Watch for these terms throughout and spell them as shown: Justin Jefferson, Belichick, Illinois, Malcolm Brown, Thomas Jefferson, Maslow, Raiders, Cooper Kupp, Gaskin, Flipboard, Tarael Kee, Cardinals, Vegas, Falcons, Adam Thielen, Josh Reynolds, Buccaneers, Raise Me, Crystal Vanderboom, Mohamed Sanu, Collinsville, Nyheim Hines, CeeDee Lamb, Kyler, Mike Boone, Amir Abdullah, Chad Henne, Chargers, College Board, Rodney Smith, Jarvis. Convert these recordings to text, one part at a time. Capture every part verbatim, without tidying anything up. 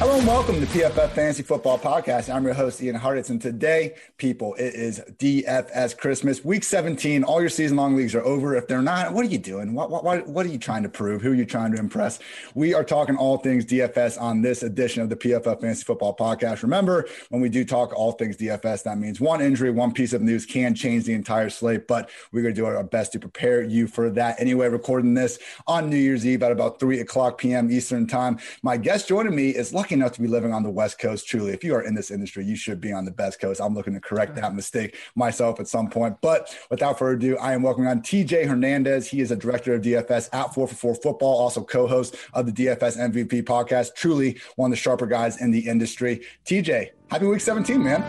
Hello and welcome to P F F Fantasy Football Podcast. I'm your host, Ian Harditz, and today, people, it is D F S Christmas. Week seventeen, all your season-long leagues are over. If they're not, what are you doing? What, what, what are you trying to prove? Who are you trying to impress? We are talking all things D F S on this edition of the P F F Fantasy Football Podcast. Remember, when we do talk all things D F S, that means one injury, one piece of news can change the entire slate, but we're going to do our best to prepare you for that. Anyway, recording this on New Year's Eve at about three o'clock p.m. Eastern time. My guest joining me is lucky enough to be living on the West Coast. Truly, if you are in this industry, you should be on the best coast. I'm looking to correct that mistake myself at some point. But without further ado, I am welcoming on T J Hernandez. He is a director of D F S at four for four Football, also co-host of the D F S M V P podcast. Truly one of the sharper guys in the industry. T J, happy week seventeen, man.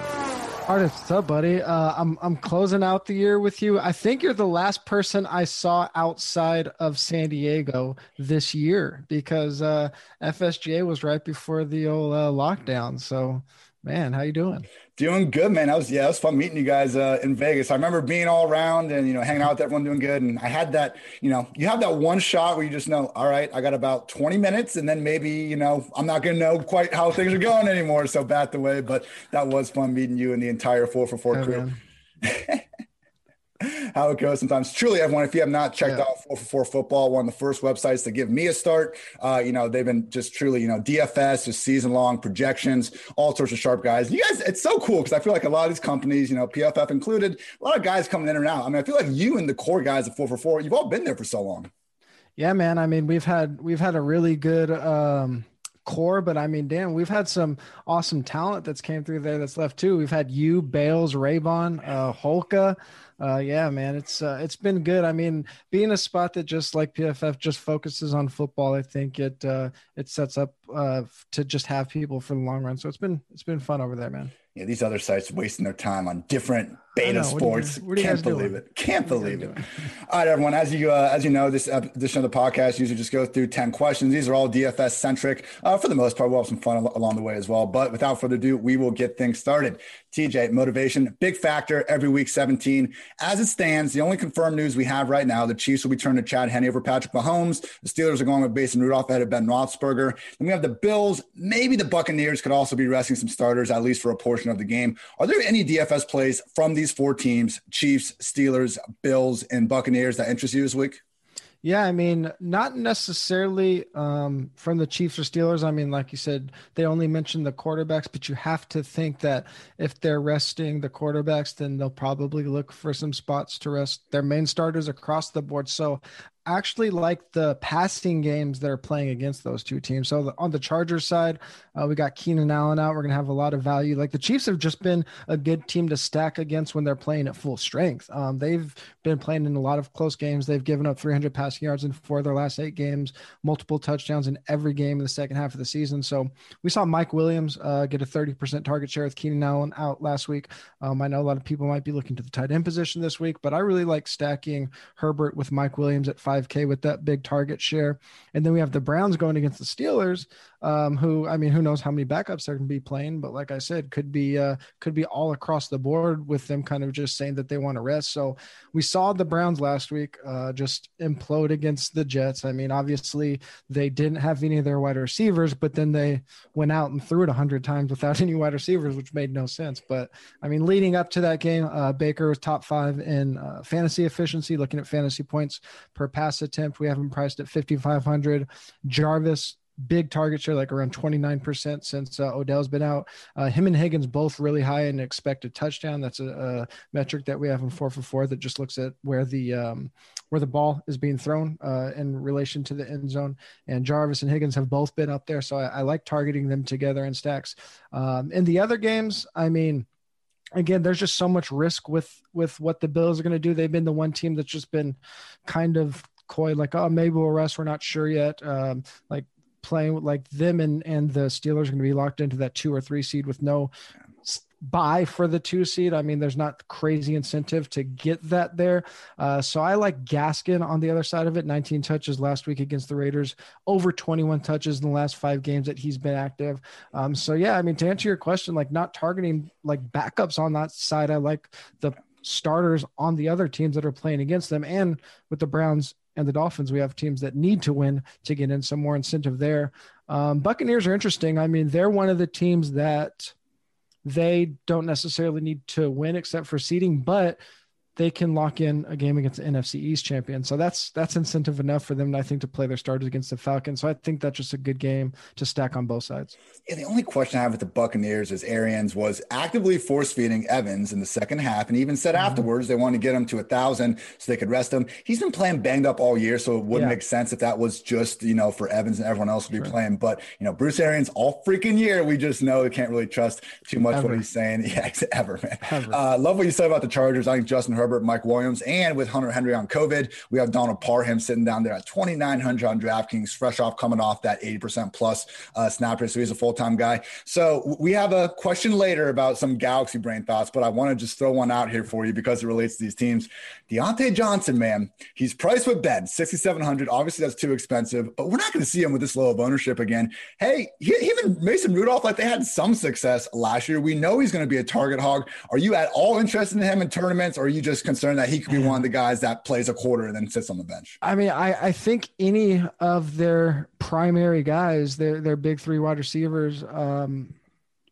Artist, what's up, buddy? Uh, I'm I'm closing out the year with you. I think you're the last person I saw outside of San Diego this year because uh, F S G A was right before the old uh, lockdown. So, man, how you doing? Doing good, man. I was, yeah, it was fun meeting you guys uh, in Vegas. I remember being all around and, you know, hanging out with everyone, doing good. And I had that, you know, you have that one shot where you just know, all right, I got about twenty minutes and then maybe, you know, I'm not going to know quite how things are going anymore. So bat the way, but that was fun meeting you and the entire four for four oh, crew. How it goes sometimes. Truly, everyone, if you have not checked yeah. out four for four Football, one of the first websites to give me a start, uh, you know, they've been just truly, you know, D F S, just season-long projections, all sorts of sharp guys. And you guys, it's so cool because I feel like a lot of these companies, you know, P F F included, a lot of guys coming in and out. I mean, I feel like you and the core guys at four for four, you've all been there for so long. Yeah, man. I mean, we've had we've had a really good um, – core, but I mean, damn, we've had some awesome talent that's came through there that's left too. We've had you, Bales, Raybon, uh, Holka. Uh, yeah, man, it's uh, it's been good. I mean, being a spot that just like P F F just focuses on football, I think it uh, it sets up uh, to just have people for the long run. So it's been it's been fun over there, man. Yeah, these other sites wasting their time on different beta sports. You, Can't believe doing? it. Can't believe it. All right, everyone. As you uh, as you know, this edition of the podcast usually just goes through ten questions. These are all D F S centric uh, for the most part. We'll have some fun al- along the way as well. But without further ado, we will get things started. T J, motivation, big factor every week seventeen. As it stands, the only confirmed news we have right now, the Chiefs will be turning to Chad Henne over Patrick Mahomes. The Steelers are going with Mason Rudolph ahead of Ben Roethlisberger. Then we have the Bills. Maybe the Buccaneers could also be resting some starters, at least for a portion of the game. Are there any D F S plays from the these four teams, Chiefs, Steelers, Bills, and Buccaneers, that interest you this week? Yeah, I mean, not necessarily um, from the Chiefs or Steelers. I mean, like you said, they only mentioned the quarterbacks, but you have to think that if they're resting the quarterbacks, then they'll probably look for some spots to rest their main starters across the board. So actually like the passing games that are playing against those two teams. So the, on the Chargers side, uh, we got Keenan Allen out. We're going to have a lot of value. Like the Chiefs have just been a good team to stack against when they're playing at full strength. Um, they've been playing in a lot of close games. They've given up three hundred passing yards in four of their last eight games, multiple touchdowns in every game in the second half of the season. So we saw Mike Williams uh, get a thirty percent target share with Keenan Allen out last week. Um, I know a lot of people might be looking to the tight end position this week, but I really like stacking Herbert with Mike Williams at five five K with that big target share. And then we have the Browns going against the Steelers, um, who, I mean, who knows how many backups they're going to be playing, but like I said, could be, uh, could be all across the board with them kind of just saying that they want to rest. So we saw the Browns last week uh, just implode against the Jets. I mean, obviously they didn't have any of their wide receivers, but then they went out and threw it a hundred times without any wide receivers, which made no sense. But I mean, leading up to that game, uh, Baker was top five in uh, fantasy efficiency, looking at fantasy points per pass pass attempt. We have him priced at fifty-five hundred. Jarvis, big target share, like around twenty-nine percent since uh, Odell's been out. Uh, him and Higgins both really high in expected touchdown. That's a, a metric that we have in four for four that just looks at where the um, where the ball is being thrown uh, in relation to the end zone. And Jarvis and Higgins have both been up there, so I, I like targeting them together in stacks. Um, in the other games, I mean, again, there's just so much risk with with what the Bills are going to do. They've been the one team that's just been kind of coy, like, oh, maybe we'll rest, we're not sure yet. Um, like playing with like them and, and the Steelers are going to be locked into that two or three seed with no buy for the two seed. I mean, there's not crazy incentive to get that there. Uh, so I like Gaskin on the other side of it. nineteen touches last week against the Raiders, over twenty-one touches in the last five games that he's been active. Um, so yeah, I mean, to answer your question, like not targeting like backups on that side. I like the starters on the other teams that are playing against them. And with the Browns and the Dolphins, we have teams that need to win to get in some more incentive there. Um, Buccaneers are interesting. I mean, they're one of the teams that they don't necessarily need to win except for seeding, but they can lock in a game against the N F C East champion. So that's, that's incentive enough for them, I think, to play their starters against the Falcons. So I think that's just a good game to stack on both sides. Yeah, the only question I have with the Buccaneers is Arians was actively force feeding Evans in the second half. And even said mm-hmm. afterwards, they wanted to get him to a thousand so they could rest him. He's been playing banged up all year. So it wouldn't yeah. make sense if that was just, you know, for Evans and everyone else would be sure. playing, but you know, Bruce Arians all freaking year, we just know we can't really trust too much ever. What he's saying. Yeah, ever, man. Ever. Uh, love what you said about the Chargers. I think Justin Herbert, Mike Williams, and with Hunter Henry on COVID, we have Donald Parham sitting down there at twenty-nine hundred on DraftKings, fresh off coming off that eighty percent plus uh, snap rate. So he's a full-time guy. So we have a question later about some galaxy brain thoughts, but I want to just throw one out here for you because it relates to these teams. Deontay Johnson, man, he's priced with Ben, sixty-seven hundred. Obviously that's too expensive, but we're not going to see him with this low of ownership again. Hey, he, even Mason Rudolph, like they had some success last year. We know he's going to be a target hog. Are you at all interested in him in tournaments, or are you just concerned that he could be one of the guys that plays a quarter and then sits on the bench? I mean, I, I think any of their primary guys, their, their big three wide receivers, um,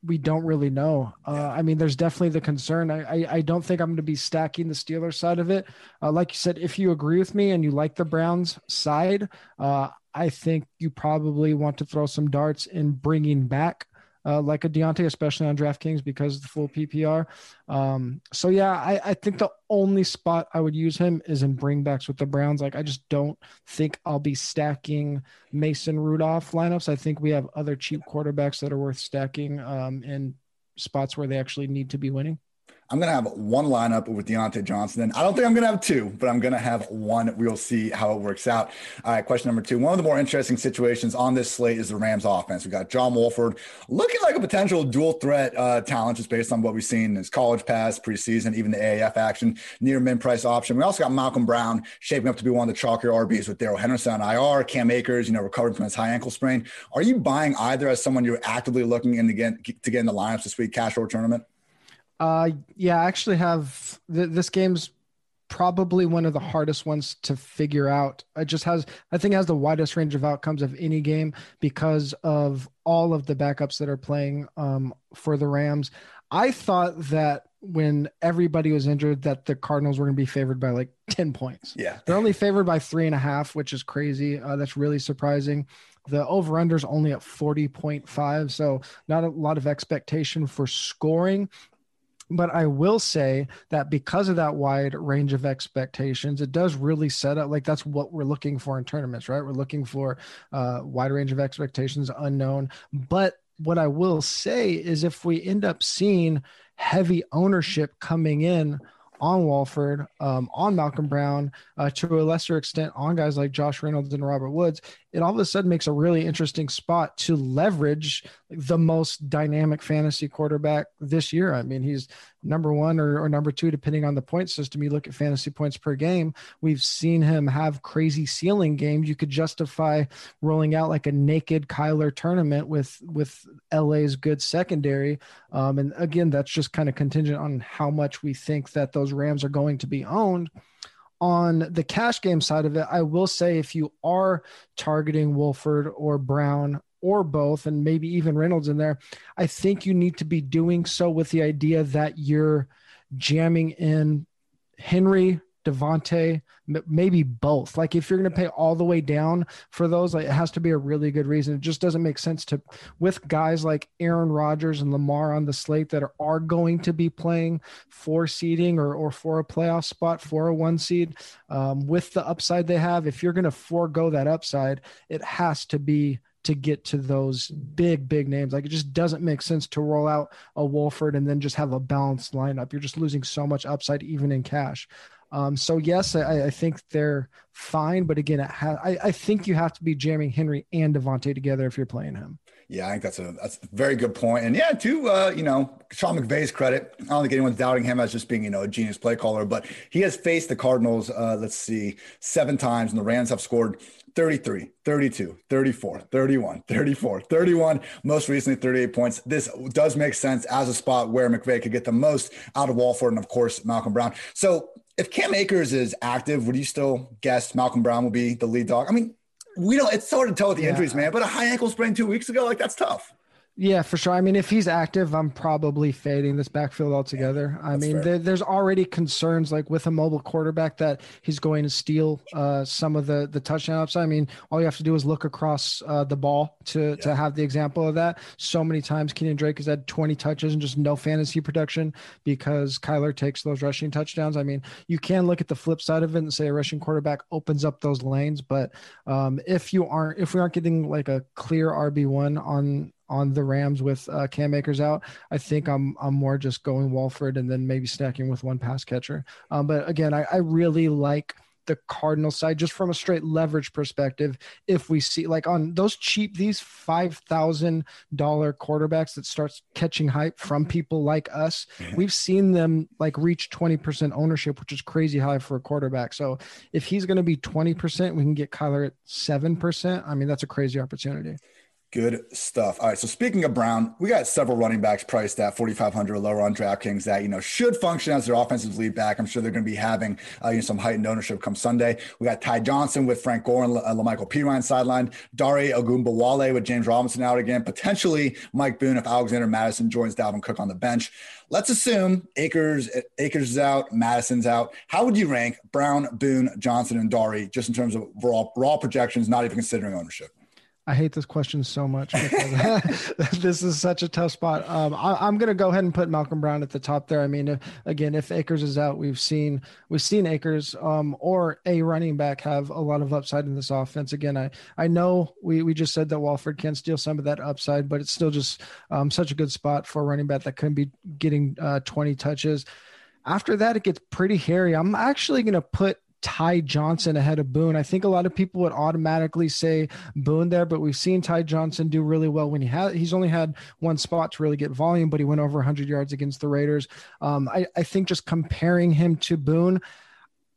we don't really know. Uh, I mean, there's definitely the concern. I, I, I don't think I'm going to be stacking the Steelers side of it. Uh, like you said, if you agree with me and you like the Browns side, uh, I think you probably want to throw some darts in bringing back Uh, like a Deontay, especially on DraftKings because of the full P P R. Um, so, yeah, I, I think the only spot I would use him is in bringbacks with the Browns. Like, I just don't think I'll be stacking Mason Rudolph lineups. I think we have other cheap quarterbacks that are worth stacking um, in spots where they actually need to be winning. I'm going to have one lineup with Deontay Johnson. And I don't think I'm going to have two, but I'm going to have one. We'll see how it works out. All right, question number two. One of the more interesting situations on this slate is the Rams offense. We got John Wolford looking like a potential dual threat uh, talent just based on what we've seen in his college pass, preseason, even the A A F action, near mid-price option. We also got Malcolm Brown shaping up to be one of the chalkier R Bs with Darrell Henderson on I R, Cam Akers, you know, recovering from his high ankle sprain. Are you buying either as someone you're actively looking in to get, to get in the lineups this week, cash or tournament? Uh, yeah, I actually have th- this game's probably one of the hardest ones to figure out. It just has, I think it has the widest range of outcomes of any game because of all of the backups that are playing um, for the Rams. I thought that when everybody was injured that the Cardinals were going to be favored by like ten points. Yeah. They're only favored by three and a half, which is crazy. Uh, that's really surprising. The over-under is only at forty point five. So not a lot of expectation for scoring. But I will say that because of that wide range of expectations, it does really set up, like that's what we're looking for in tournaments, right? We're looking for a uh, wide range of expectations, unknown. But what I will say is if we end up seeing heavy ownership coming in on Wolford, um, on Malcolm Brown, uh, to a lesser extent on guys like Josh Reynolds and Robert Woods, it all of a sudden makes a really interesting spot to leverage the most dynamic fantasy quarterback this year. I mean, he's number one or, or number two, depending on the point system. You look at fantasy points per game. We've seen him have crazy ceiling games. You could justify rolling out like a naked Kyler tournament with, with L A's good secondary. Um, and again, that's just kind of contingent on how much we think that those Rams are going to be owned. On the cash game side of it, I will say if you are targeting Wolford or Brown or both, and maybe even Reynolds in there, I think you need to be doing so with the idea that you're jamming in Henry, Devontae, maybe both. Like if you're going to pay all the way down for those, like it has to be a really good reason. It just doesn't make sense to, with guys like Aaron Rodgers and Lamar on the slate that are, are going to be playing for seeding or, or for a playoff spot for a one seed, um, with the upside they have. If you're going to forego that upside, it has to be to get to those big, big names. Like it just doesn't make sense to roll out a Wolford and then just have a balanced lineup. You're just losing so much upside, even in cash. Um, so yes, I, I think they're fine, but again, it ha- I, I think you have to be jamming Henry and Devontae together if you're playing him. Yeah, I think that's a that's a very good point. And yeah, to, uh, you know, Sean McVay's credit, I don't think anyone's doubting him as just being, you know, a genius play caller, but he has faced the Cardinals, uh, let's see, seven times, and the Rams have scored thirty-three, thirty-two, thirty-four, thirty-one, thirty-four, thirty-one, most recently thirty-eight points. This does make sense as a spot where McVay could get the most out of Wolford and, of course, Malcolm Brown. So if Cam Akers is active, would you still guess Malcolm Brown will be the lead dog? I mean, we don't, it's sort of toe with the yeah. injuries, man, but a high ankle sprain two weeks ago, like that's tough. Yeah, for sure. I mean, if he's active, I'm probably fading this backfield altogether. Yeah, I mean, there, there's already concerns like with a mobile quarterback that he's going to steal uh, some of the the touchdown upside. I mean, all you have to do is look across uh, the ball to yeah. to have the example of that. So many times Kenyon Drake has had twenty touches and just no fantasy production because Kyler takes those rushing touchdowns. I mean, you can look at the flip side of it and say a rushing quarterback opens up those lanes, but um, if you aren't, if we aren't getting like a clear R B one on on the Rams with uh, Cam Akers out, I think I'm I'm more just going Walford and then maybe snacking with one pass catcher. Um, but again, I, I really like the Cardinal side just from a straight leverage perspective. If we see like on those cheap, these five thousand dollars quarterbacks that starts catching hype from people like us, yeah. we've seen them like reach twenty percent ownership, which is crazy high for a quarterback. So if he's going to be twenty percent, we can get Kyler at seven percent. I mean, that's a crazy opportunity. Good stuff. All right. So speaking of Brown, we got several running backs priced at forty-five hundred or lower on DraftKings that, you know, should function as their offensive lead back. I'm sure they're going to be having uh, you know, some heightened ownership come Sunday. We got Ty Johnson with Frank Gore and LaMichael uh, Pirine sidelined. Dare Ogunbowale with James Robinson out again. Potentially Mike Boone if Alexander Madison joins Dalvin Cook on the bench. Let's assume Akers, Akers is out, Madison's out. How would you rank Brown, Boone, Johnson, and Dare just in terms of raw, raw projections, not even considering ownership? I hate this question so much because this is such a tough spot. Um, I, I'm going to go ahead and put Malcolm Brown at the top there. I mean, if, again, if Akers is out, we've seen we've seen Akers um, or a running back have a lot of upside in this offense. Again, I I know we we just said that Walford can steal some of that upside, but it's still just um, such a good spot for a running back that could be getting uh, twenty touches. After that, it gets pretty hairy. I'm actually going to put Ty Johnson ahead of Boone. I think a lot of people would automatically say Boone there, but we've seen Ty Johnson do really well when he had, he's only had one spot to really get volume, but he went over one hundred yards against the Raiders. Um, I, I think just comparing him to Boone,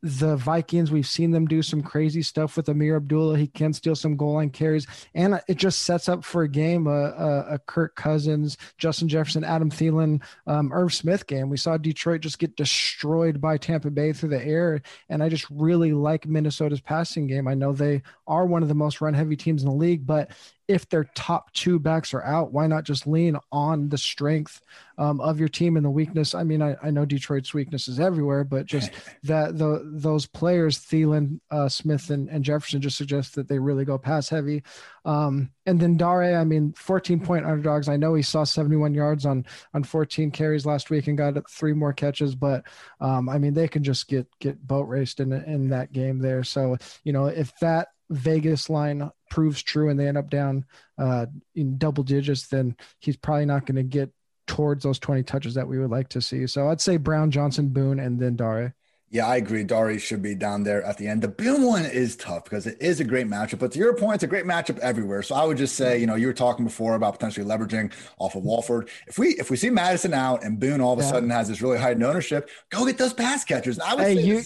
the Vikings, we've seen them do some crazy stuff with Amir Abdullah. He can steal some goal line carries, and it just sets up for a game, a, a, a Kirk Cousins, Justin Jefferson, Adam Thielen, um, Irv Smith game. We saw Detroit just get destroyed by Tampa Bay through the air, and I just really like Minnesota's passing game. I know they are one of the most run-heavy teams in the league, but if their top two backs are out, why not just lean on the strength um, of your team and the weakness? I mean, I, I know Detroit's weakness is everywhere, but just that the, those players, Thielen, uh, Smith, and, and Jefferson, just suggest that they really go pass heavy. Um, and then Dare, I mean, fourteen-point underdogs. I know he saw seventy-one yards on on fourteen carries last week and got three more catches, but, um, I mean, they can just get get boat raced in in that game there. So, you know, if that Vegas line proves true and they end up down uh, in double digits, then he's probably not going to get towards those twenty touches that we would like to see. So I'd say Brown, Johnson, Boone, and then Dare. Yeah, I agree. Dare should be down there at the end. The Boone one is tough because it is a great matchup, but to your point, it's a great matchup everywhere. So I would just say, you know, you were talking before about potentially leveraging off of Walford. If we if we see Madison out and Boone all of a yeah. sudden has this really heightened ownership, go get those pass catchers. I would hey, say you,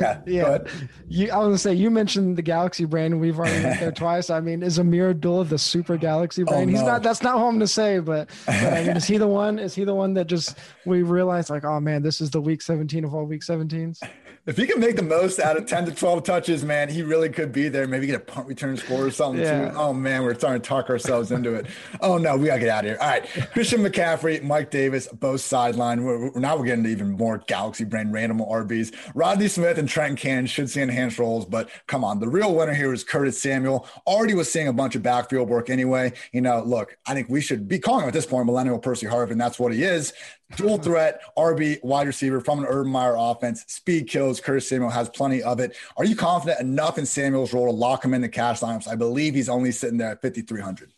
yeah, yeah. You, I was gonna say you mentioned the Galaxy Brain. We've already been there twice. I mean, is Amir Abdullah the super Galaxy Brain? Oh, no. He's not. That's not what I'm gonna say, but, but I mean, is he the one? Is he the one that just we realize like, oh man, this is the week seventeen of all week seventeens. If he can make the most out of ten to twelve touches, man, he really could be there. Maybe get a punt return score or something. Yeah. Too. Oh, man, we're starting to talk ourselves into it. Oh, no, we got to get out of here. All right, Christian McCaffrey, Mike Davis, both sideline. We're, we're, now we're getting to even more Galaxy Brain random R Bs. Rodney Smith and Trenton Cannon should see enhanced roles, but come on. The real winner here is Curtis Samuel. Already was seeing a bunch of backfield work anyway. You know, look, I think we should be calling him at this point millennial Percy Harvin. That's what he is. Dual threat, R B, wide receiver from an Urban Meyer offense. Speed kills. Curtis Samuel has plenty of it. Are you confident enough in Samuel's role to lock him into cash lineups? I believe he's only sitting there at fifty-three hundred.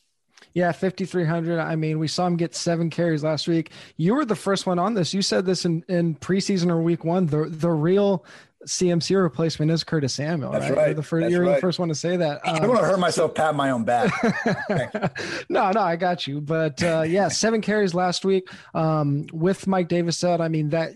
Yeah, fifty-three hundred. I mean, we saw him get seven carries last week. You were the first one on this. You said this in, in preseason or week one. The the real C M C replacement is Curtis Samuel. That's right. right. You're, the first, That's you're right. the first one to say that. Um, I don't want to hurt myself, pat my own back. no, no, I got you. But uh, yeah, seven carries last week um, with Mike Davis out. I mean, that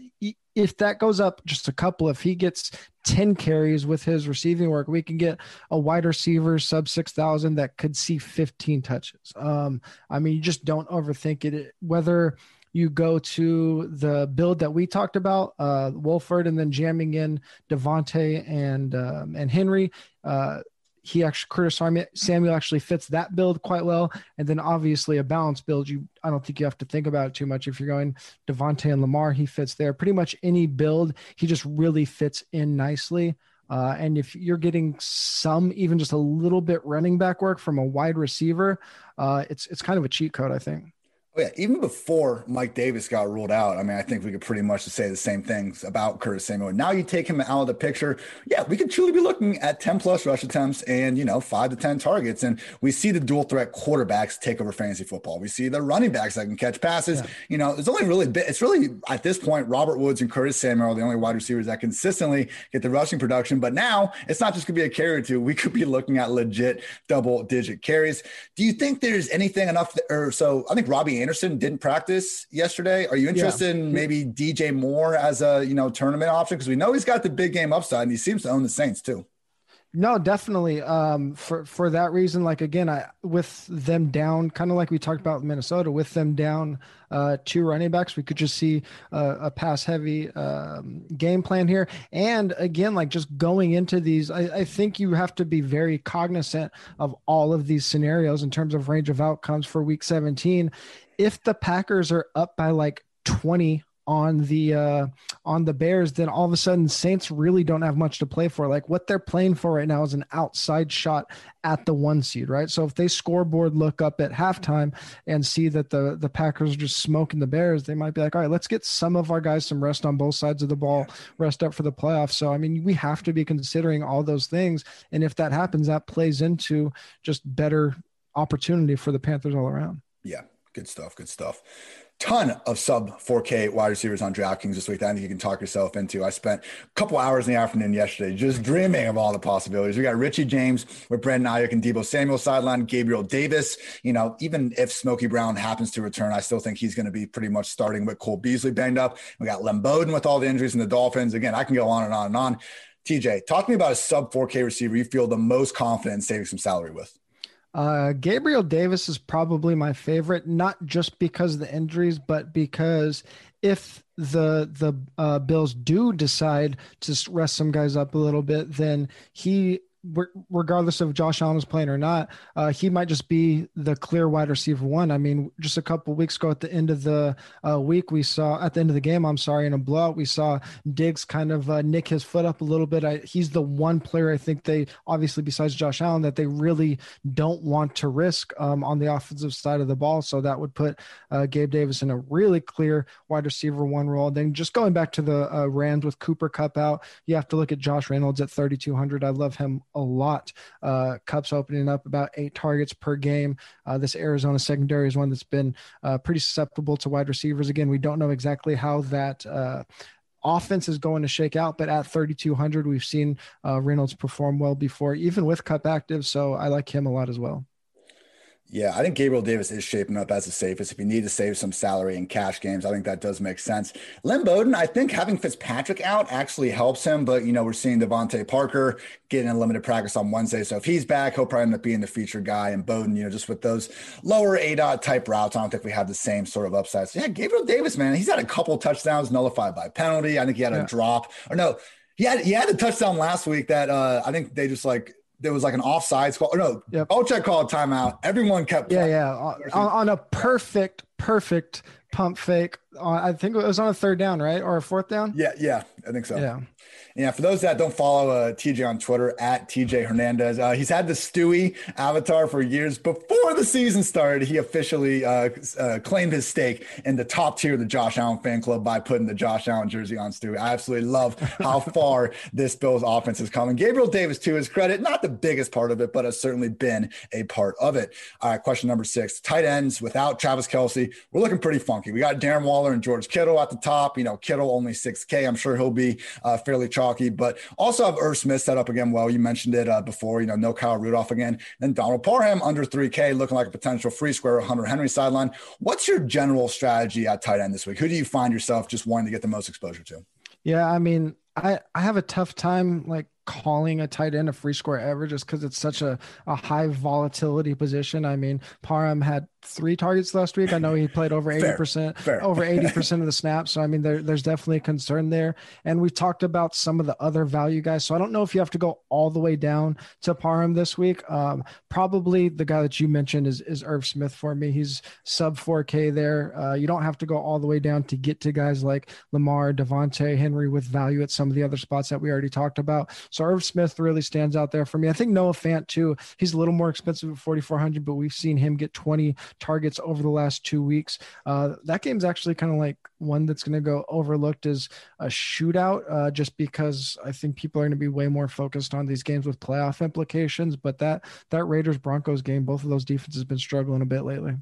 if that goes up just a couple, if he gets ten carries with his receiving work, we can get a wide receiver sub six thousand that could see fifteen touches. Um, I mean, you just don't overthink it. Whether you go to the build that we talked about, uh, Wolford, and then jamming in Devontae and um, and Henry. Uh, he actually, Curtis Samuel actually fits that build quite well. And then obviously a balanced build, you, I don't think you have to think about it too much. If you're going Devontae and Lamar, he fits there. Pretty much any build, he just really fits in nicely. Uh, and if you're getting some, even just a little bit running back work from a wide receiver, uh, it's it's kind of a cheat code, I think. Oh, yeah. Even before Mike Davis got ruled out, I mean, I think we could pretty much say the same things about Curtis Samuel. Now you take him out of the picture. Yeah, we could truly be looking at ten plus rush attempts and, you know, five to ten targets. And we see the dual threat quarterbacks take over fantasy football. We see the running backs that can catch passes. Yeah. You know, it's only really, it's really at this point, Robert Woods and Curtis Samuel are the only wide receivers that consistently get the rushing production. But now it's not just going to be a carry or two. We could be looking at legit double digit carries. Do you think there's anything enough? That, or so I think Robbie Anderson didn't practice yesterday. Are you interested yeah. in maybe D J Moore as a, you know, tournament option? Because we know he's got the big game upside and he seems to own the Saints too. No, definitely. Um, for, for that reason, like, again, I, with them down, kind of like we talked about Minnesota, with them down uh, two running backs, we could just see uh, a pass heavy um, game plan here. And again, like just going into these, I, I think you have to be very cognizant of all of these scenarios in terms of range of outcomes for week seventeen. If the Packers are up by like twenty on the uh on the Bears, then all of a sudden Saints really don't have much to play for. Like what they're playing for right now is an outside shot at the one seed, right? So if they scoreboard look up at halftime and see that the the Packers are just smoking the Bears, they might be like, all right, let's get some of our guys some rest on both sides of the ball, rest up for the playoffs. So I mean, we have to be considering all those things, and if that happens, that plays into just better opportunity for the Panthers all around. Yeah, good stuff, good stuff. Ton of sub four K wide receivers on DraftKings this week. I think you can talk yourself into. I spent a couple hours in the afternoon yesterday just dreaming of all the possibilities. We got Richie James with Brandon Ayuk and Deebo Samuel sideline, Gabriel Davis. You know, even if Smokey Brown happens to return, I still think he's going to be pretty much starting with Cole Beasley banged up. We got Len Bowden with all the injuries in the Dolphins. Again, I can go on and on and on. T J, talk to me about a sub four K receiver you feel the most confident in saving some salary with. Uh, Gabriel Davis is probably my favorite, not just because of the injuries, but because if the the uh, Bills do decide to rest some guys up a little bit, then he, regardless of Josh Allen is playing or not, uh, he might just be the clear wide receiver one. I mean, just a couple of weeks ago at the end of the uh, week, we saw at the end of the game, I'm sorry, in a blowout, we saw Diggs kind of uh, nick his foot up a little bit. I, he's the one player I think they obviously, besides Josh Allen, that they really don't want to risk um, on the offensive side of the ball. So that would put uh, Gabe Davis in a really clear wide receiver one role. Then just going back to the uh, Rams with Cooper Kupp out, you have to look at Josh Reynolds at thirty-two hundred. I love him a lot. Uh, Cup's opening up about eight targets per game. Uh, this Arizona secondary is one that's been uh, pretty susceptible to wide receivers. Again, we don't know exactly how that uh, offense is going to shake out, but at thirty-two hundred, we've seen uh, Reynolds perform well before, even with Cup active. So I like him a lot as well. Yeah, I think Gabriel Davis is shaping up as the safest. If you need to save some salary in cash games, I think that does make sense. Len Bowden, I think having Fitzpatrick out actually helps him, but, you know, we're seeing Devontae Parker getting a limited practice on Wednesday. So if he's back, he'll probably end up being the featured guy. And Bowden, you know, just with those lower A DOT type routes, I don't think we have the same sort of upside. So yeah, Gabriel Davis, man, he's had a couple touchdowns nullified by penalty. I think he had yeah. a drop or no, he had, he had a touchdown last week that uh, I think they just like, there was like an offsides call. No, yep. Belichick called timeout. Everyone kept playing. Yeah, yeah. On, on a perfect, perfect pump fake. On, I think it was on a third down, right? Or a fourth down? Yeah, yeah. I think so. Yeah. Yeah, for those that don't follow uh, T J on Twitter, at T J Hernandez, uh, he's had the Stewie avatar for years. Before the season started, he officially uh, uh, claimed his stake in the top tier of the Josh Allen fan club by putting the Josh Allen jersey on Stewie. I absolutely love how far this Bills offense has come. And Gabriel Davis, to his credit, not the biggest part of it, but has certainly been a part of it. All right, question number six. Tight ends without Travis Kelce, we're looking pretty funky. We got Darren Waller and George Kittle at the top. You know, Kittle only six K. I'm sure he'll be uh, fairly chalky, but also have Irv Smith set up again. Well, you mentioned it uh, before, you know, no Kyle Rudolph again, and Donald Parham under three K looking like a potential free square, Hunter Henry sideline. What's your general strategy at tight end this week? Who do you find yourself just wanting to get the most exposure to? Yeah. I mean, I, I have a tough time like calling a tight end a free score ever just because it's such a, a high volatility position. I mean, Parham had three targets last week. I know he played over eighty percent, fair, fair. over eighty percent of the snaps. So, I mean, there, there's definitely a concern there. And we've talked about some of the other value guys. So I don't know if you have to go all the way down to Parham this week. Um, probably the guy that you mentioned is, is Irv Smith for me. He's sub four K there. Uh, you don't have to go all the way down to get to guys like Lamar, Devontae, Henry with value at some of the other spots that we already talked about. So Irv Smith really stands out there for me. I think Noah Fant too. He's a little more expensive at forty-four hundred, but we've seen him get twenty targets over the last two weeks. Uh, that game's actually kind of like one that's going to go overlooked as a shootout, uh, just because I think people are going to be way more focused on these games with playoff implications. But that that Raiders Broncos game, both of those defenses have been struggling a bit lately.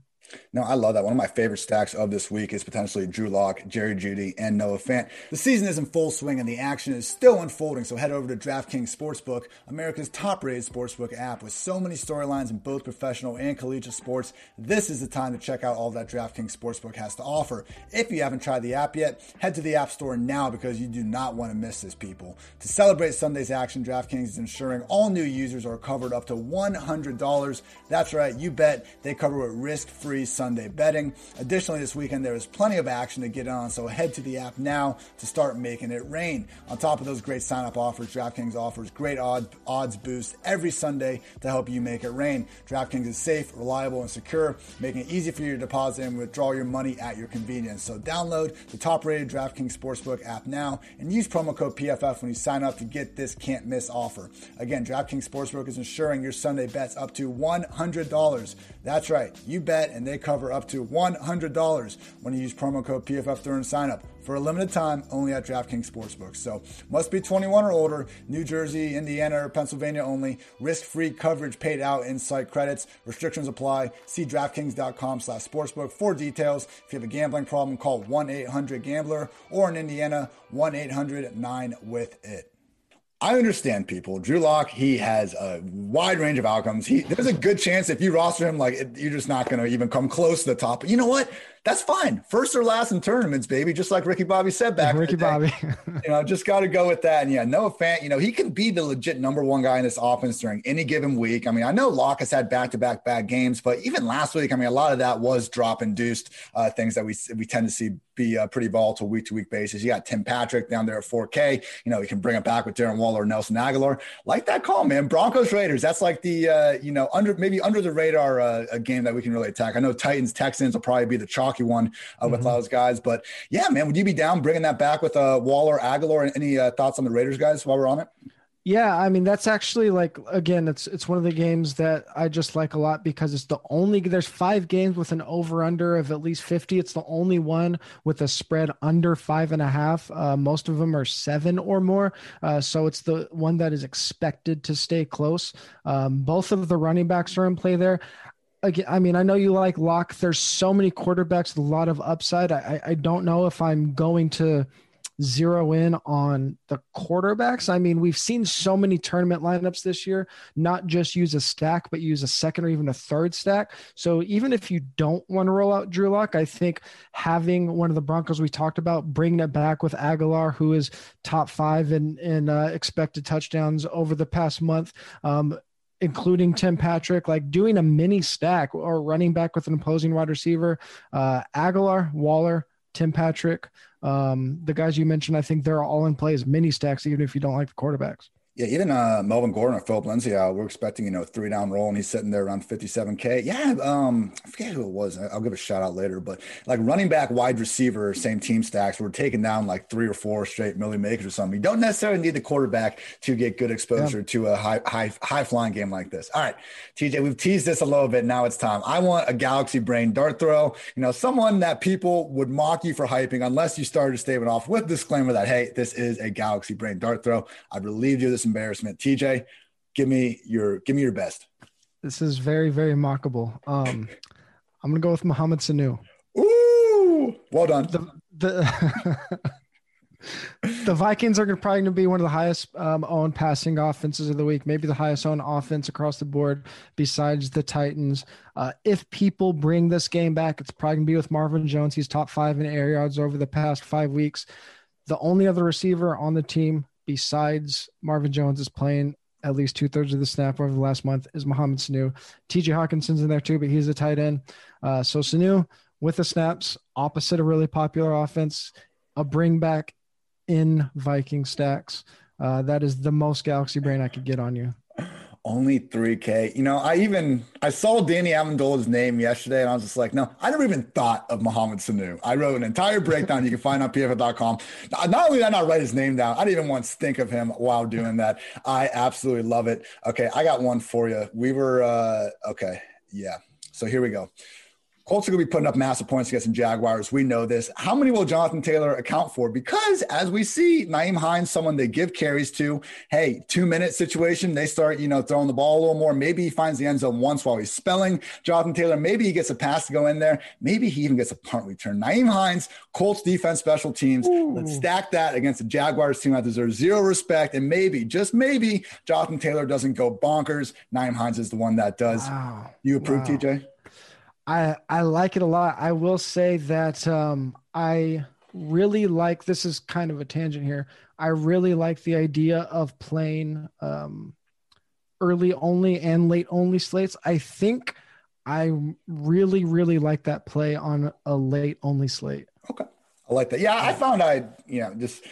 No, I love that. One of my favorite stacks of this week is potentially Drew Lock, Jerry Jeudy, and Noah Fant. The season is in full swing and the action is still unfolding, so head over to DraftKings Sportsbook, America's top-rated sportsbook app with so many storylines in both professional and collegiate sports. This is the time to check out all that DraftKings Sportsbook has to offer. If you haven't tried the app yet, head to the App Store now because you do not want to miss this, people. To celebrate Sunday's action, DraftKings is ensuring all new users are covered up to one hundred dollars. That's right, you bet. They cover it risk-free Sunday betting. Additionally, this weekend there is plenty of action to get on, so head to the app now to start making it rain. On top of those great sign-up offers, DraftKings offers great odd, odds boosts every Sunday to help you make it rain. DraftKings is safe, reliable, and secure, making it easy for you to deposit and withdraw your money at your convenience. So download the top-rated DraftKings Sportsbook app now and use promo code P F F when you sign up to get this can't-miss offer. Again, DraftKings Sportsbook is ensuring your Sunday bets up to one hundred dollars. That's right, you bet and they cover up to one hundred dollars when you use promo code P F F during sign up for a limited time only at DraftKings Sportsbook. So must be twenty-one or older, New Jersey, Indiana, or Pennsylvania only. Risk-free coverage paid out in site credits. Restrictions apply. See DraftKings dot com slash sportsbook for details. If you have a gambling problem, call one eight hundred gambler or in Indiana, one eight hundred nine with it. I understand, people. Drew Lock, he has a wide range of outcomes. He, there's a good chance if you roster him, like it, you're just not going to even come close to the top. But you know what? That's fine. First or last in tournaments, baby. Just like Ricky Bobby said back Ricky Bobby. You know, just got to go with that. And yeah, Noah Fant, you know, he can be the legit number one guy in this offense during any given week. I mean, I know Locke has had back-to-back bad games, but even last week, I mean, a lot of that was drop-induced uh, things that we we tend to see be uh, pretty volatile week-to-week basis. You got Tim Patrick down there at four K. You know, he can bring it back with Darren Waller, Nelson Aguilar. Like that call, man. Broncos Raiders. That's like the, uh, you know, under maybe under the radar uh, a game that we can really attack. I know Titans, Texans will probably be the chalk one uh, with mm-hmm. those guys, but yeah, man, would you be down bringing that back with uh, Waller, Aguilar? Any uh, thoughts on the Raiders guys while we're on it? Yeah, I mean, that's actually like, again, it's it's one of the games that I just like a lot because it's the only, there's five games with an over-under of at least fifty. It's the only one with a spread under five and a half. Uh, most of them are seven or more. Uh, so it's the one that is expected to stay close. Um, both of the running backs are in play there. Again, I mean, I know you like Locke. There's so many quarterbacks, a lot of upside. I, I don't know if I'm going to zero in on the quarterbacks. I mean, we've seen so many tournament lineups this year, not just use a stack, but use a second or even a third stack. So even if you don't want to roll out Drew Lock, I think having one of the Broncos we talked about, bringing it back with Aguilar, who is top five in, in uh, expected touchdowns over the past month, um, including Tim Patrick, like doing a mini stack or running back with an opposing wide receiver, uh, Aguilar, Waller, Tim Patrick, um, the guys you mentioned, I think they're all in play as mini stacks, even if you don't like the quarterbacks. Yeah, even uh, Melvin Gordon or Philip Lindsay, uh, we're expecting, you know, three down roll, and he's sitting there around fifty-seven K. Yeah, um, I forget who it was. I'll give a shout out later, but like running back, wide receiver, same team stacks, we're taking down like three or four straight Millie Makers or something. You don't necessarily need the quarterback to get good exposure yeah. to a high, high, high flying game like this. All right, T J, we've teased this a little bit. Now it's time. I want a galaxy brain dart throw. You know, someone that people would mock you for hyping unless you started a statement off with disclaimer that hey, this is a galaxy brain dart throw. I've relieved you of this embarrassment. T J, give me your give me your best. This is very, very mockable. Um, I'm gonna go with Mohamed Sanu. Ooh, well done. The the, the Vikings are gonna probably gonna be one of the highest um, owned passing offenses of the week, maybe the highest owned offense across the board, besides the Titans. Uh, if people bring this game back, it's probably gonna be with Marvin Jones. He's top five in air yards over the past five weeks. The only other receiver on the team besides Marvin Jones is playing at least two-thirds of the snap over the last month is Mohamed Sanu. T J Hawkinson's in there too, but he's a tight end. Uh, so Sanu with the snaps, opposite a really popular offense, a bring back in Viking stacks. Uh, that is the most galaxy brain I could get on you. Only three K. You know, I even I saw Danny Amendola's name yesterday, and I was just like, no, I never even thought of Mohamed Sanu. I wrote an entire breakdown you can find on P F F dot com. Not only did I not write his name down, I didn't even once think of him while doing that. I absolutely love it. Okay, I got one for you. We were uh, okay, yeah. So here we go. Colts are going to be putting up massive points against some Jaguars. We know this. How many will Jonathan Taylor account for? Because as we see, Nyheim Hines, someone they give carries to, hey, two-minute situation, they start, you know, throwing the ball a little more. Maybe he finds the end zone once while he's spelling. Jonathan Taylor, maybe he gets a pass to go in there. Maybe he even gets a punt return. Nyheim Hines, Colts defense, special teams. Ooh. Let's stack that against the Jaguars team that deserves zero respect. And maybe, just maybe, Jonathan Taylor doesn't go bonkers. Nyheim Hines is the one that does. Wow. You approve, wow. T J? I, I like it a lot. I will say that um, I really like, this is kind of a tangent here. I really like the idea of playing um, early only and late only slates. I think I really, really like that play on a late only slate. Okay. I like that. Yeah, I found I, you know, just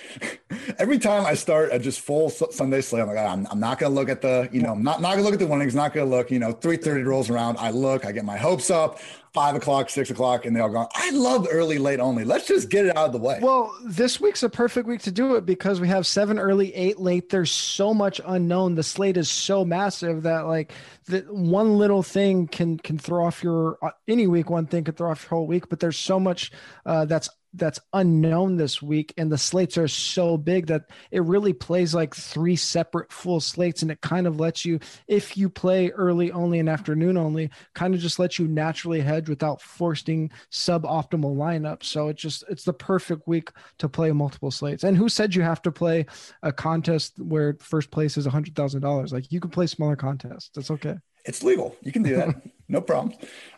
every time I start a just full Sunday slate, I'm like, I'm, I'm not going to look at the, you know, I'm not, not going to look at the winnings, not going to look, you know, three thirty rolls around. I look, I get my hopes up, five o'clock, six o'clock, and they all gone. I love early, late only. Let's just get it out of the way. Well, this week's a perfect week to do it because we have seven early, eight late. There's so much unknown. The slate is so massive that like the, one little thing can, can throw off your, any week, one thing could throw off your whole week, but there's so much uh, that's that's unknown this week, and the slates are so big that it really plays like three separate full slates, and it kind of lets you, if you play early only and afternoon only, kind of just lets you naturally hedge without forcing suboptimal lineups. So it's just, it's the perfect week to play multiple slates. And who said you have to play a contest where first place is one hundred thousand dollars? Like, you can play smaller contests. That's okay. It's legal. You can do that. No problem.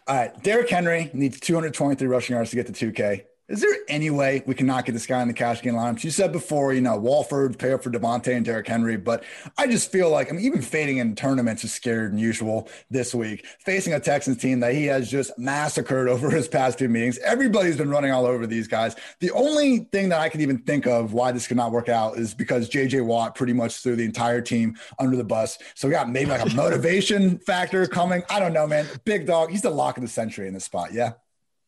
All right. Derrick Henry needs two hundred twenty-three rushing yards to get to two K. Is there any way we cannot get this guy in the cash game lineups? You said before, you know, Walford, pair up for Devontae and Derrick Henry, but I just feel like I'm mean, even fading in tournaments is scarier than usual this week. Facing a Texans team that he has just massacred over his past few meetings. Everybody's been running all over these guys. The only thing that I can even think of why this could not work out is because J J Watt pretty much threw the entire team under the bus. So we got maybe like a motivation factor coming. I don't know, man. Big dog. He's the lock of the century in this spot. Yeah.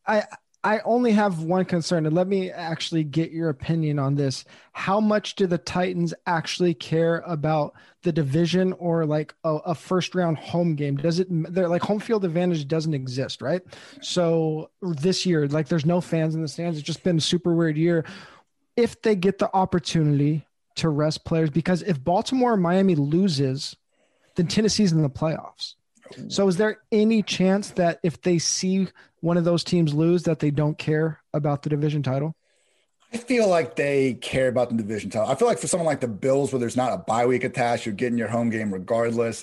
I, I only have one concern, and let me actually get your opinion on this. How much do the Titans actually care about the division or like a, a first round home game? Does it, they're like, home field advantage doesn't exist, right? So this year, like, there's no fans in the stands. It's just been a super weird year. If they get the opportunity to rest players, because if Baltimore or Miami loses, then Tennessee's in the playoffs. So is there any chance that if they see one of those teams lose that they don't care about the division title? I feel like they care about the division title. I feel like for someone like the Bills where there's not a bye week attached, you're getting your home game regardless.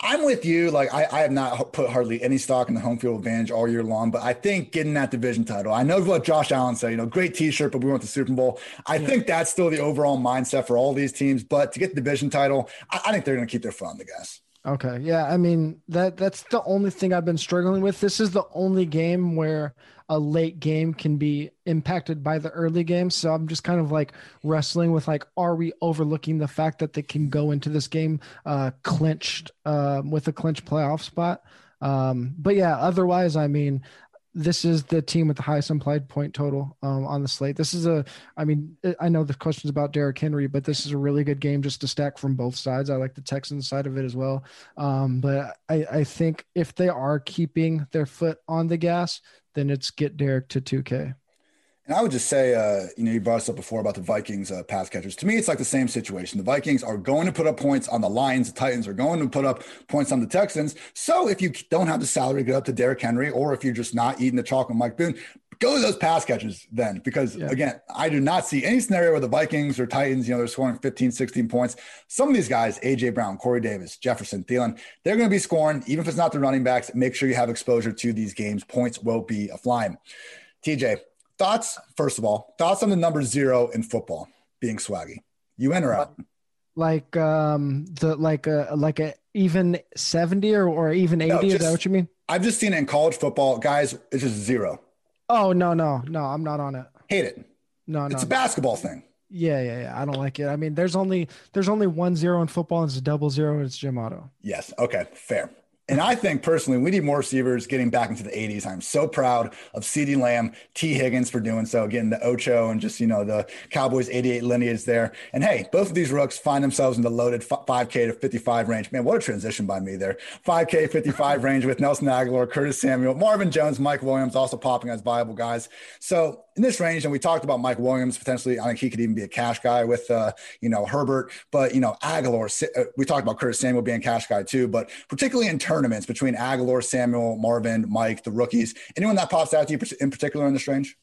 I'm with you. Like I, I have not put hardly any stock in the home field advantage all year long, but I think getting that division title, I know what Josh Allen said, you know, great t-shirt, but we went to the Super Bowl. I yeah. think that's still the overall mindset for all these teams, but to get the division title, I, I think they're going to keep their foot on the gas. Okay. Yeah. I mean, that that's the only thing I've been struggling with. This is the only game where a late game can be impacted by the early game. So I'm just kind of like wrestling with like, are we overlooking the fact that they can go into this game uh, clinched uh, with a clinched playoff spot? Um, but yeah, otherwise, I mean, this is the team with the highest implied point total um, on the slate. This is a, I mean, I know the question's about Derrick Henry, but this is a really good game just to stack from both sides. I like the Texans side of it as well. Um, but I, I think if they are keeping their foot on the gas, then it's get Derrick to two K. And I would just say, uh, you know, you brought us up before about the Vikings uh, pass catchers. To me, it's like the same situation. The Vikings are going to put up points on the Lions. The Titans are going to put up points on the Texans. So if you don't have the salary to get up to Derrick Henry, or if you're just not eating the chalk with Mike Boone, go to those pass catchers then, because yeah. again, I do not see any scenario where the Vikings or Titans, you know, they're scoring fifteen, sixteen points. Some of these guys, A J Brown, Corey Davis, Jefferson, Thielen, they're going to be scoring. Even if it's not the running backs, make sure you have exposure to these games. Points will be a flying. T J, thoughts, first of all, thoughts on the number zero in football being swaggy? You in or out? Like um, the like a like a even seventy or, or even eighty? No, just, is that what you mean? I've just seen it in college football, guys. It's just zero. Oh no no no! I'm not on it. Hate it. No no. It's a basketball no. thing. Yeah yeah yeah. I don't like it. I mean, there's only there's only one zero in football. And it's a double zero. And it's Jim Otto. Yes. Okay. Fair. And I think personally, we need more receivers getting back into the eighties. I'm so proud of CeeDee Lamb, T Higgins for doing so, getting the Ocho and just, you know, the Cowboys eighty-eight lineage there. And hey, both of these rooks find themselves in the loaded five K to fifty-five range. Man, what a transition by me there. five K, fifty-five range with Nelson Aguilar, Curtis Samuel, Marvin Jones, Mike Williams also popping as viable guys. So in this range, and we talked about Mike Williams, potentially, I think he could even be a cash guy with, uh, you know, Herbert, but, you know, Aguilar, we talked about Curtis Samuel being cash guy too, but particularly in terms tournaments between Aguilar, Samuel, Marvin, Mike, the rookies. Anyone that pops out to you in particular in this range?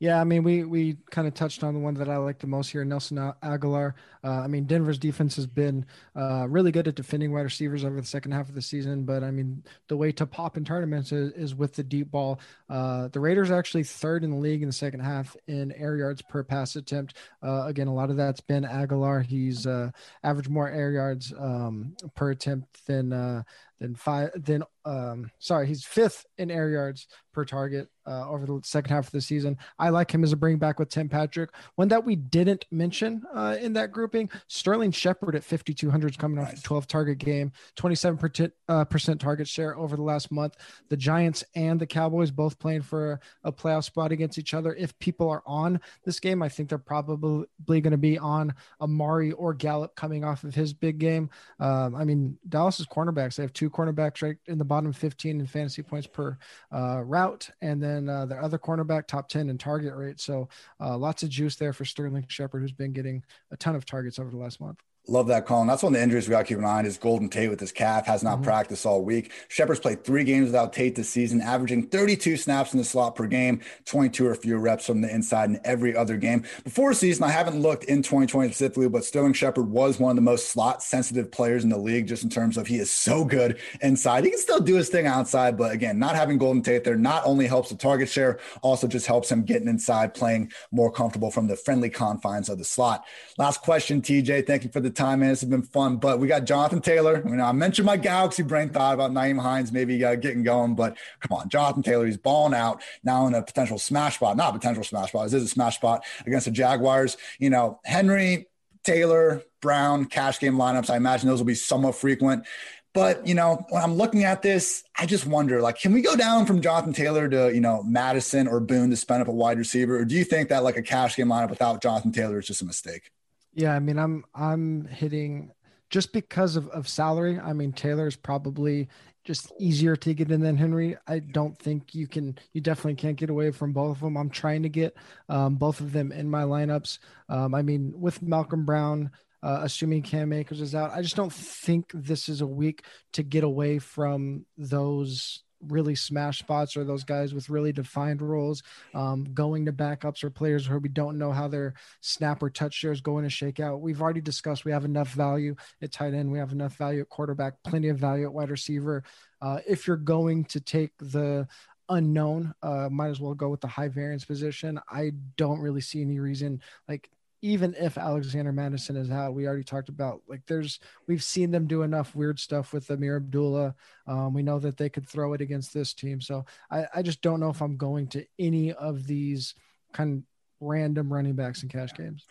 Yeah, I mean, we we kind of touched on the one that I like the most here, Nelson Aguilar. Uh, I mean, Denver's defense has been uh, really good at defending wide receivers over the second half of the season, but I mean, the way to pop in tournaments is, is with the deep ball. Uh, the Raiders are actually third in the league in the second half in air yards per pass attempt. Uh, again, a lot of that's been Aguilar. He's uh, averaged more air yards um, per attempt than uh, than five than. Um, sorry, he's fifth in air yards per target uh, over the second half of the season. I like him as a bring back with Tim Patrick. One that we didn't mention uh, in that grouping, Sterling Shepard at fifty-two hundred is coming off nice. A twelve-target game, twenty-seven percent uh, percent target share over the last month. The Giants and the Cowboys both playing for a playoff spot against each other. If people are on this game, I think they're probably going to be on Amari or Gallup coming off of his big game. Um, I mean, Dallas's cornerbacks, they have two cornerbacks right in the bottom. Bottom fifteen in fantasy points per uh, route, and then uh, their other cornerback top ten in target rate. So uh, lots of juice there for Sterling Shepard, who's been getting a ton of targets over the last month. Love that, Colin. That's one of the injuries we got to keep an eye on is Golden Tate with his calf, has not mm-hmm. practiced all week. Shepard's played three games without Tate this season, averaging thirty-two snaps in the slot per game, twenty-two or fewer reps from the inside in every other game. Before season, I haven't looked in twenty twenty specifically, but Sterling Shepard was one of the most slot-sensitive players in the league, just in terms of he is so good inside. He can still do his thing outside, but again, not having Golden Tate there not only helps the target share, also just helps him getting inside, playing more comfortable from the friendly confines of the slot. Last question, T J. Thank you for the time, man. This has been fun, but we got Jonathan Taylor. You know, I mentioned my galaxy brain thought about Nyheim Hines maybe uh, getting going, but come on, Jonathan Taylor, he's balling out now in a potential smash spot, not potential smash spot. This is a smash spot against the Jaguars. You know, Henry, Taylor, Brown, cash game lineups. I imagine those will be somewhat frequent. But, you know, when I'm looking at this, I just wonder, like, can we go down from Jonathan Taylor to, you know, Madison or Boone to spend up a wide receiver? Or do you think that like a cash game lineup without Jonathan Taylor is just a mistake? Yeah, I mean, I'm I'm hitting just because of, of salary. I mean, Taylor is probably just easier to get in than Henry. I don't think you can, you definitely can't get away from both of them. I'm trying to get um, both of them in my lineups. Um, I mean, with Malcolm Brown, uh, assuming Cam Akers is out, I just don't think this is a week to get away from those really smash spots or those guys with really defined roles, um, going to backups or players where we don't know how their snap or touch shares going to shake out. We've already discussed, we have enough value at tight end. We have enough value at quarterback, plenty of value at wide receiver. Uh, if you're going to take the unknown, uh, might as well go with the high variance position. I don't really see any reason, like, even if Alexander Madison is out, we already talked about, like, there's, we've seen them do enough weird stuff with Amir Abdullah. Um, we know that they could throw it against this team. So I, I just don't know if I'm going to any of these kind of random running backs in cash games.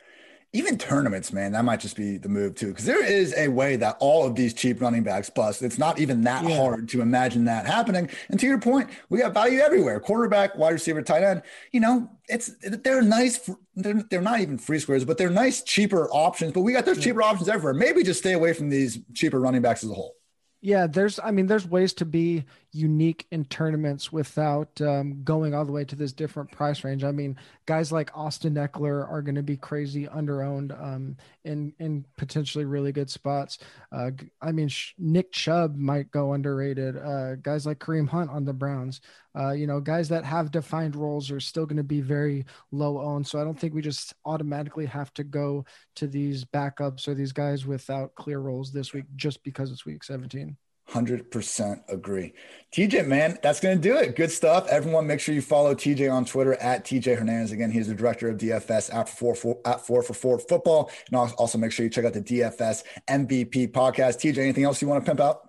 Even tournaments, man, that might just be the move too. Because there is a way that all of these cheap running backs bust. It's not even that yeah. hard to imagine that happening. And to your point, we got value everywhere: quarterback, wide receiver, tight end. You know, it's they're nice. They're, they're not even free squares, but they're nice cheaper options. But we got those yeah. cheaper options everywhere. Maybe just stay away from these cheaper running backs as a whole. Yeah, there's, I mean, there's ways to be unique in tournaments without um, going all the way to this different price range. I mean, guys like Austin Eckler are going to be crazy under-owned um, in, in potentially really good spots. Uh, I mean, Nick Chubb might go underrated. Uh, guys like Kareem Hunt on the Browns. Uh, you know, guys that have defined roles are still going to be very low owned. So I don't think we just automatically have to go to these backups or these guys without clear roles this week just because it's week seventeen. one hundred percent agree. T J, man, that's going to do it. Good stuff. Everyone, make sure you follow T J on Twitter at T J Hernandez. Again, he's the director of D F S at four for at four for four football. And also make sure you check out the D F S M V P podcast. T J, anything else you want to pimp out?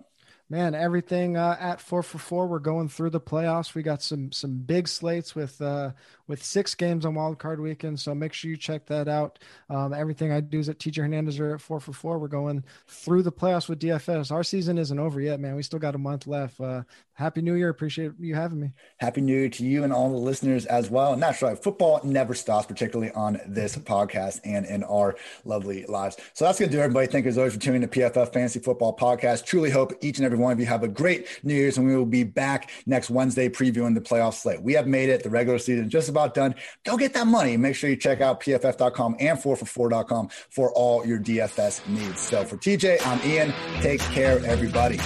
Man, everything uh, at four for four. We're going through the playoffs. We got some some big slates with uh, with six games on Wild Card Weekend. So make sure you check that out. Um, everything I do is at T J Hernandez or at four for four. We're going through the playoffs with D F S. Our season isn't over yet, man. We still got a month left. Uh, Happy New Year. Appreciate you having me. Happy New Year to you and all the listeners as well. And that's right. Football never stops, particularly on this podcast and in our lovely lives. So that's going to do it, everybody. Thank you as always for tuning in to P F F Fantasy Football Podcast. Truly hope each and every one of you have a great New Year's, and we will be back next Wednesday previewing the playoff slate. We have made it. The regular season just about done. Go get that money. Make sure you check out P F F dot com and four for four dot com for all your D F S needs. So for T J, I'm Ian. Take care, everybody.